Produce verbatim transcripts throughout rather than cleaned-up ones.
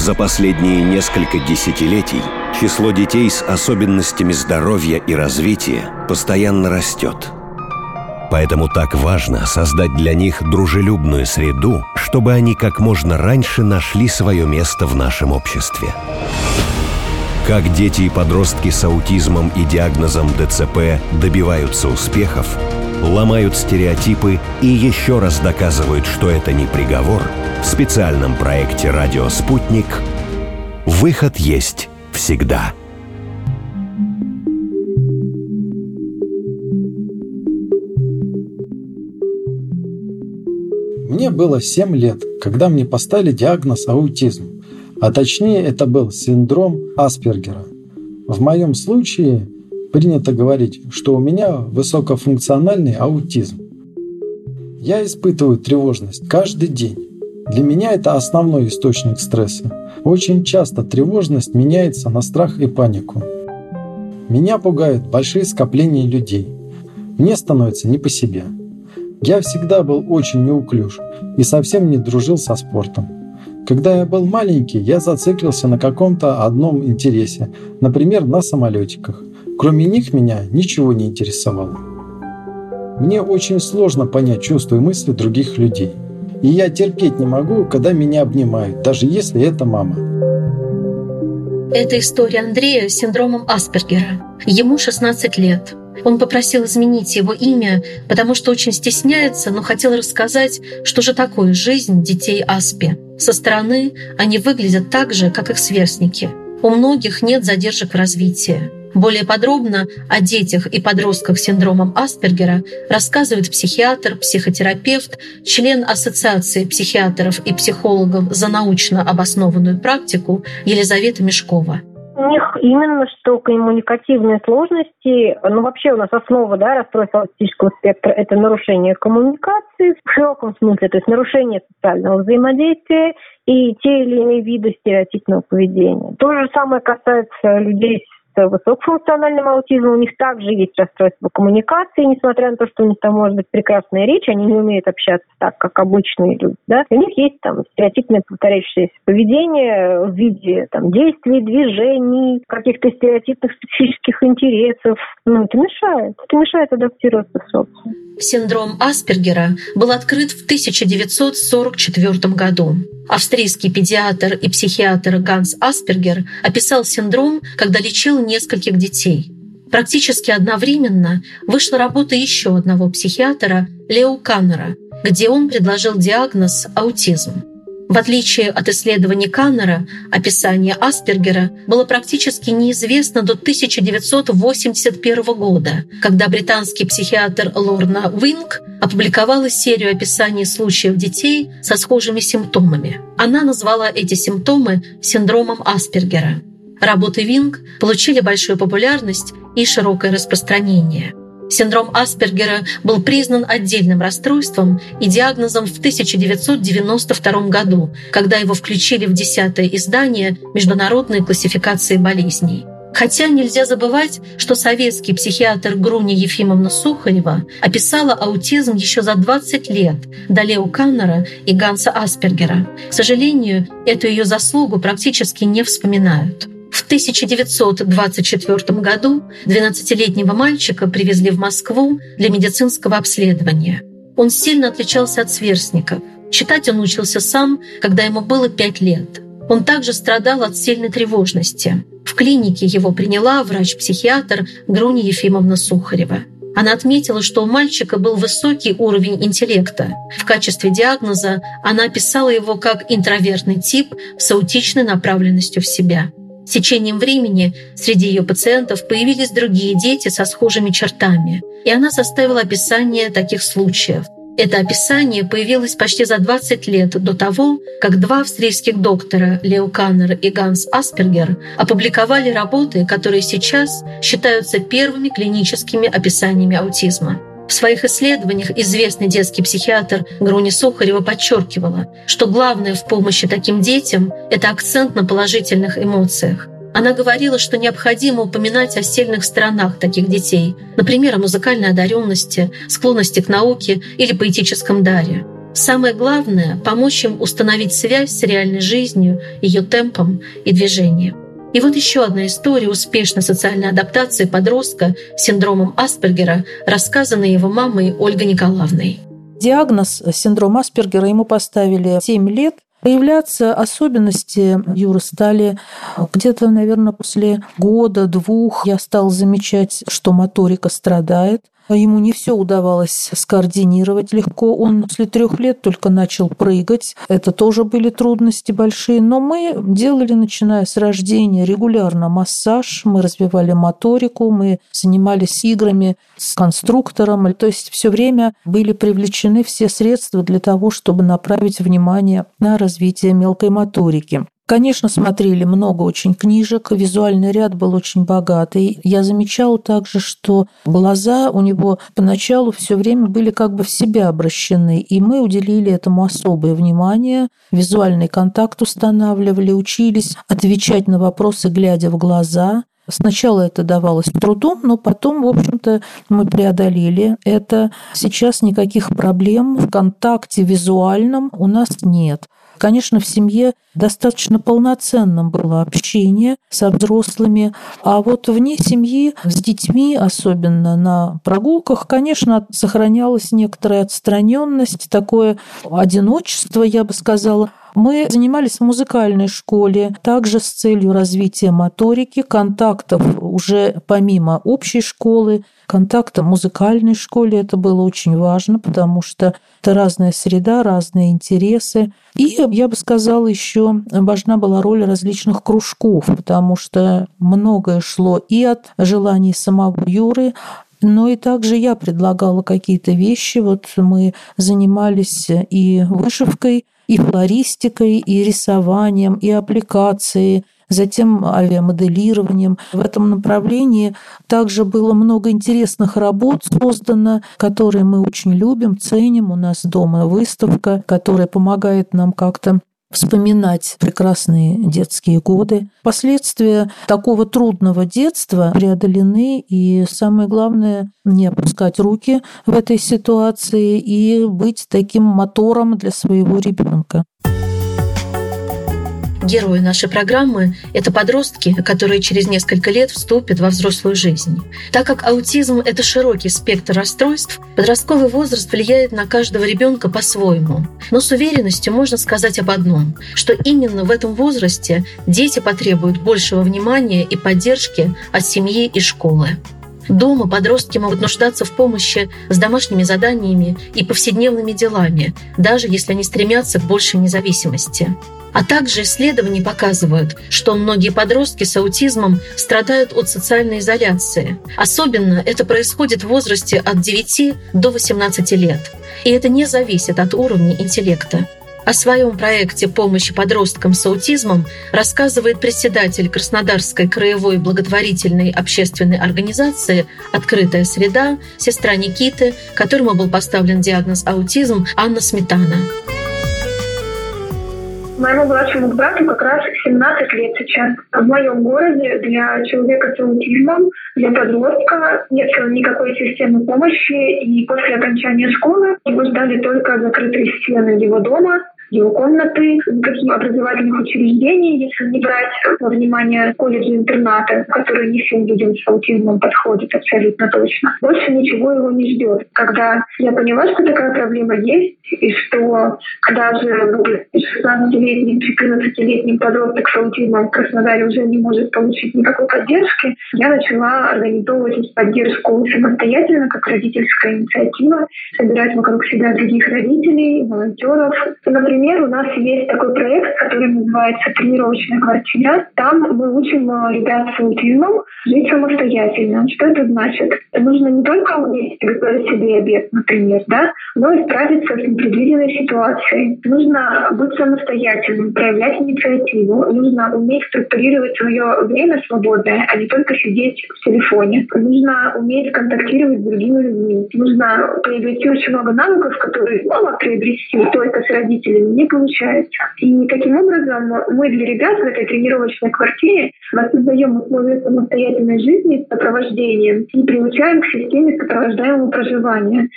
За последние несколько десятилетий число детей с особенностями здоровья и развития постоянно растет. Поэтому так важно создать для них дружелюбную среду, чтобы они как можно раньше нашли свое место в нашем обществе. Как дети и подростки с аутизмом и диагнозом дэ цэ пэ добиваются успехов, ломают стереотипы и еще раз доказывают, что это не приговор, в специальном проекте «Радио Спутник» выход есть всегда. Мне было семь лет, когда мне поставили диагноз аутизм, а точнее это был синдром Аспергера. В моем случае принято говорить, что у меня высокофункциональный аутизм. Я испытываю тревожность каждый день. Для меня это основной источник стресса. Очень часто тревожность меняется на страх и панику. Меня пугают большие скопления людей. Мне становится не по себе. Я всегда был очень неуклюж и совсем не дружил со спортом. Когда я был маленький, я зациклился на каком-то одном интересе, например, на самолетиках. Кроме них меня ничего не интересовало. Мне очень сложно понять чувства и мысли других людей. И я терпеть не могу, когда меня обнимают, даже если это мама. Это история Андрея с синдромом Аспергера. Ему шестнадцать лет. Он попросил изменить его имя, потому что очень стесняется, но хотел рассказать, что же такое жизнь детей Аспи. Со стороны они выглядят так же, как их сверстники. У многих нет задержек в развитии. Более подробно о детях и подростках с синдромом Аспергера рассказывает психиатр, психотерапевт, член Ассоциации психиатров и психологов за научно обоснованную практику Елизавета Мешкова. У них именно что коммуникативные сложности, ну вообще у нас основа да, расстройства аутистического спектра – это нарушение коммуникации в широком смысле, то есть нарушение социального взаимодействия и те или иные виды стереотипного поведения. То же самое касается людей с высокофункциональным аутизмом, у них также есть расстройство коммуникации, несмотря на то, что у них там может быть прекрасная речь, они не умеют общаться так, как обычные люди. Да? У них есть там стереотипное повторяющееся поведение в виде там, действий, движений, каких-то стереотипных специфических интересов. Ну, это мешает. Это мешает адаптироваться, собственно. Синдром Аспергера был открыт в тысяча девятьсот сорок четвёртом году. Австрийский педиатр и психиатр Ганс Аспергер описал синдром, когда лечил нескольких детей. Практически одновременно вышла работа еще одного психиатра Лео Каннера, где он предложил диагноз аутизм. В отличие от исследований Каннера, описание Аспергера было практически неизвестно до тысяча девятьсот восемьдесят первого года, когда британский психиатр Лорна Винг опубликовала серию описаний случаев детей со схожими симптомами. Она назвала эти симптомы синдромом Аспергера. Работы Винг получили большую популярность и широкое распространение. Синдром Аспергера был признан отдельным расстройством и диагнозом в тысяча девятьсот девяносто втором году, когда его включили в десятое издание Международной классификации болезней. Хотя нельзя забывать, что советский психиатр Груня Ефимовна Сухарева описала аутизм еще за двадцать лет до Лео Каннера и Ганса Аспергера. К сожалению, эту ее заслугу практически не вспоминают. В тысяча девятьсот двадцать четвёртом году двенадцатилетнего мальчика привезли в Москву для медицинского обследования. Он сильно отличался от сверстников. Читать он учился сам, когда ему было пять лет. Он также страдал от сильной тревожности. В клинике его приняла врач-психиатр Груня Ефимовна Сухарева. Она отметила, что у мальчика был высокий уровень интеллекта. В качестве диагноза она описала его как интровертный тип с аутичной направленностью в себя. С течением времени среди ее пациентов появились другие дети со схожими чертами, и она составила описание таких случаев. Это описание появилось почти за двадцать лет до того, как два австрийских доктора Лео Каннер и Ганс Аспергер опубликовали работы, которые сейчас считаются первыми клиническими описаниями аутизма. В своих исследованиях известный детский психиатр Груня Сухарева подчеркивала, что главное в помощи таким детям – это акцент на положительных эмоциях. Она говорила, что необходимо упоминать о сильных сторонах таких детей, например, о музыкальной одаренности, склонности к науке или поэтическом даре. Самое главное — помочь им установить связь с реальной жизнью, ее темпом и движением. И вот еще одна история успешной социальной адаптации подростка с синдромом Аспергера, рассказанная его мамой Ольгой Николаевной. Диагноз синдрома Аспергера ему поставили семь лет. Появляться особенности, Юра, стали где-то, наверное, после года-двух. Я стала замечать, что моторика страдает. Ему не все удавалось скоординировать легко. Он после трех лет только начал прыгать. Это тоже были трудности большие. Но мы делали, начиная с рождения, регулярно массаж. Мы развивали моторику, мы занимались играми с конструктором. То есть все время были привлечены все средства для того, чтобы направить внимание на развитие мелкой моторики. Конечно, смотрели много очень книжек, визуальный ряд был очень богатый. Я замечала также, что глаза у него поначалу все время были как бы в себя обращены, и мы уделили этому особое внимание, визуальный контакт устанавливали, учились отвечать на вопросы, глядя в глаза. Сначала это давалось трудом, но потом, в общем-то, мы преодолели это. Сейчас никаких проблем в контакте визуальном у нас нет. Конечно, в семье достаточно полноценным было общение со взрослыми, а вот вне семьи, с детьми, особенно на прогулках, конечно, сохранялась некоторая отстраненность, такое одиночество, я бы сказала. Мы занимались в музыкальной школе, также с целью развития моторики, контактов уже помимо общей школы, контакта в музыкальной школе. Это было очень важно, потому что это разная среда, разные интересы. И, я бы сказала, еще важна была роль различных кружков, потому что многое шло и от желаний самого Юры, но и также я предлагала какие-то вещи. Вот мы занимались и вышивкой, и флористикой, и рисованием, и аппликацией, затем авиамоделированием. В этом направлении также было много интересных работ создано, которые мы очень любим, ценим. У нас дома выставка, которая помогает нам как-то вспоминать прекрасные детские годы. Последствия такого трудного детства преодолены, и самое главное — не опускать руки в этой ситуации и быть таким мотором для своего ребенка. Герои нашей программы — это подростки, которые через несколько лет вступят во взрослую жизнь. Так как аутизм — это широкий спектр расстройств, подростковый возраст влияет на каждого ребенка по-своему. Но с уверенностью можно сказать об одном, что именно в этом возрасте дети потребуют большего внимания и поддержки от семьи и школы. Дома подростки могут нуждаться в помощи с домашними заданиями и повседневными делами, даже если они стремятся к большей независимости. А также исследования показывают, что многие подростки с аутизмом страдают от социальной изоляции. Особенно это происходит в возрасте от девяти до восемнадцати лет. И это не зависит от уровня интеллекта. О своем проекте помощи подросткам с аутизмом рассказывает председатель Краснодарской краевой благотворительной общественной организации «Открытая среда», сестра Никиты, которому был поставлен диагноз аутизм, Анна Сметана. Моему младшему брату как раз семнадцать лет сейчас. В моем городе для человека с аутизмом, для подростка нет никакой системы помощи, и после окончания школы его ждали только закрытые стены его дома, его комнаты, никаких образовательных учреждений, если не брать во внимание колледжи-интерната, которые не всем людям с аутизмом подходят абсолютно точно. Больше ничего его не ждет. Когда я поняла, что такая проблема есть, и что даже шестнадцатилетний, четырнадцатилетний подросток с аутизмом в Краснодаре уже не может получить никакой поддержки, я начала организовывать поддержку самостоятельно, как родительская инициатива, собирать вокруг себя других родителей, волонтеров. Например, Например, у нас есть такой проект, который называется «Тренировочная квартира». Там мы учим ребят с аутизмом жить самостоятельно. Что это значит? Нужно не только уметь приготовить себе обед, например, да, но и справиться с непредвиденной ситуацией. Нужно быть самостоятельным, проявлять инициативу. Нужно уметь структурировать свое время свободное, а не только сидеть в телефоне. Нужно уметь контактировать с другими людьми. Нужно приобрести очень много навыков, которые мало приобрести только с родителями, не получается. И таким образом мы для ребят в этой тренировочной квартире создаем условия самостоятельной жизни с сопровождением и приучаем к системе сопровождаемого проживания,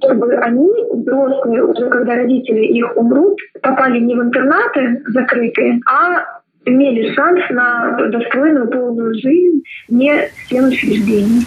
чтобы они, взрослые, уже когда родители их умрут, попали не в интернаты закрытые, а имели шанс на достойную полную жизнь вне стен учреждений.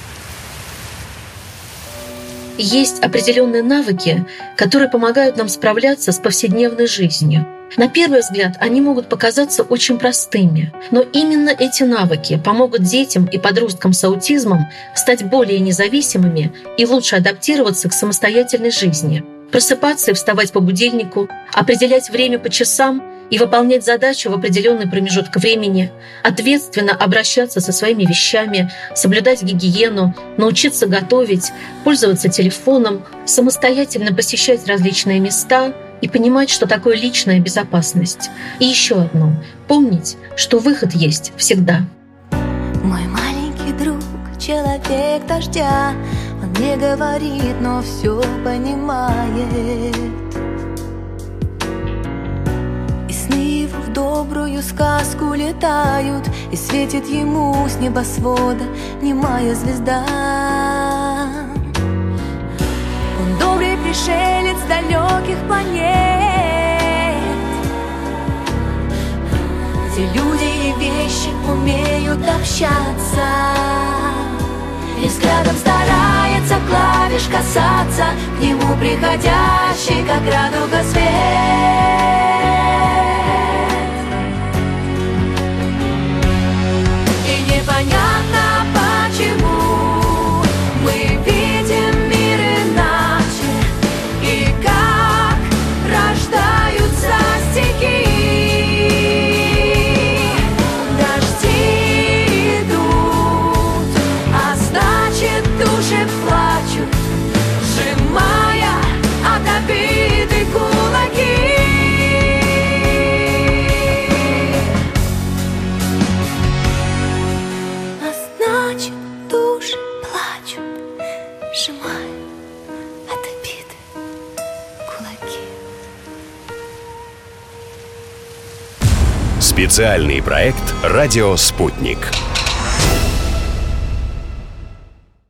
Есть определенные навыки, которые помогают нам справляться с повседневной жизнью. На первый взгляд они могут показаться очень простыми, но именно эти навыки помогут детям и подросткам с аутизмом стать более независимыми и лучше адаптироваться к самостоятельной жизни, просыпаться и вставать по будильнику, определять время по часам и выполнять задачу в определенный промежуток времени, ответственно обращаться со своими вещами, соблюдать гигиену, научиться готовить, пользоваться телефоном, самостоятельно посещать различные места и понимать, что такое личная безопасность. И еще одно — помнить, что выход есть всегда. Мой маленький друг, человек дождя, он не говорит, но все понимает. В добрую сказку летают, и светит ему с небосвода немая звезда. Он добрый пришелец далеких планет, где люди и вещи умеют общаться, и взглядом старается клавиш касаться, к нему приходящий, как радуга, свет. Понятно, почему мы видим мир иначе, и как рождаются стихи. Дожди идут, а значит души плачут, сжимая от обиды кулаки. Специальный проект «Радио Спутник».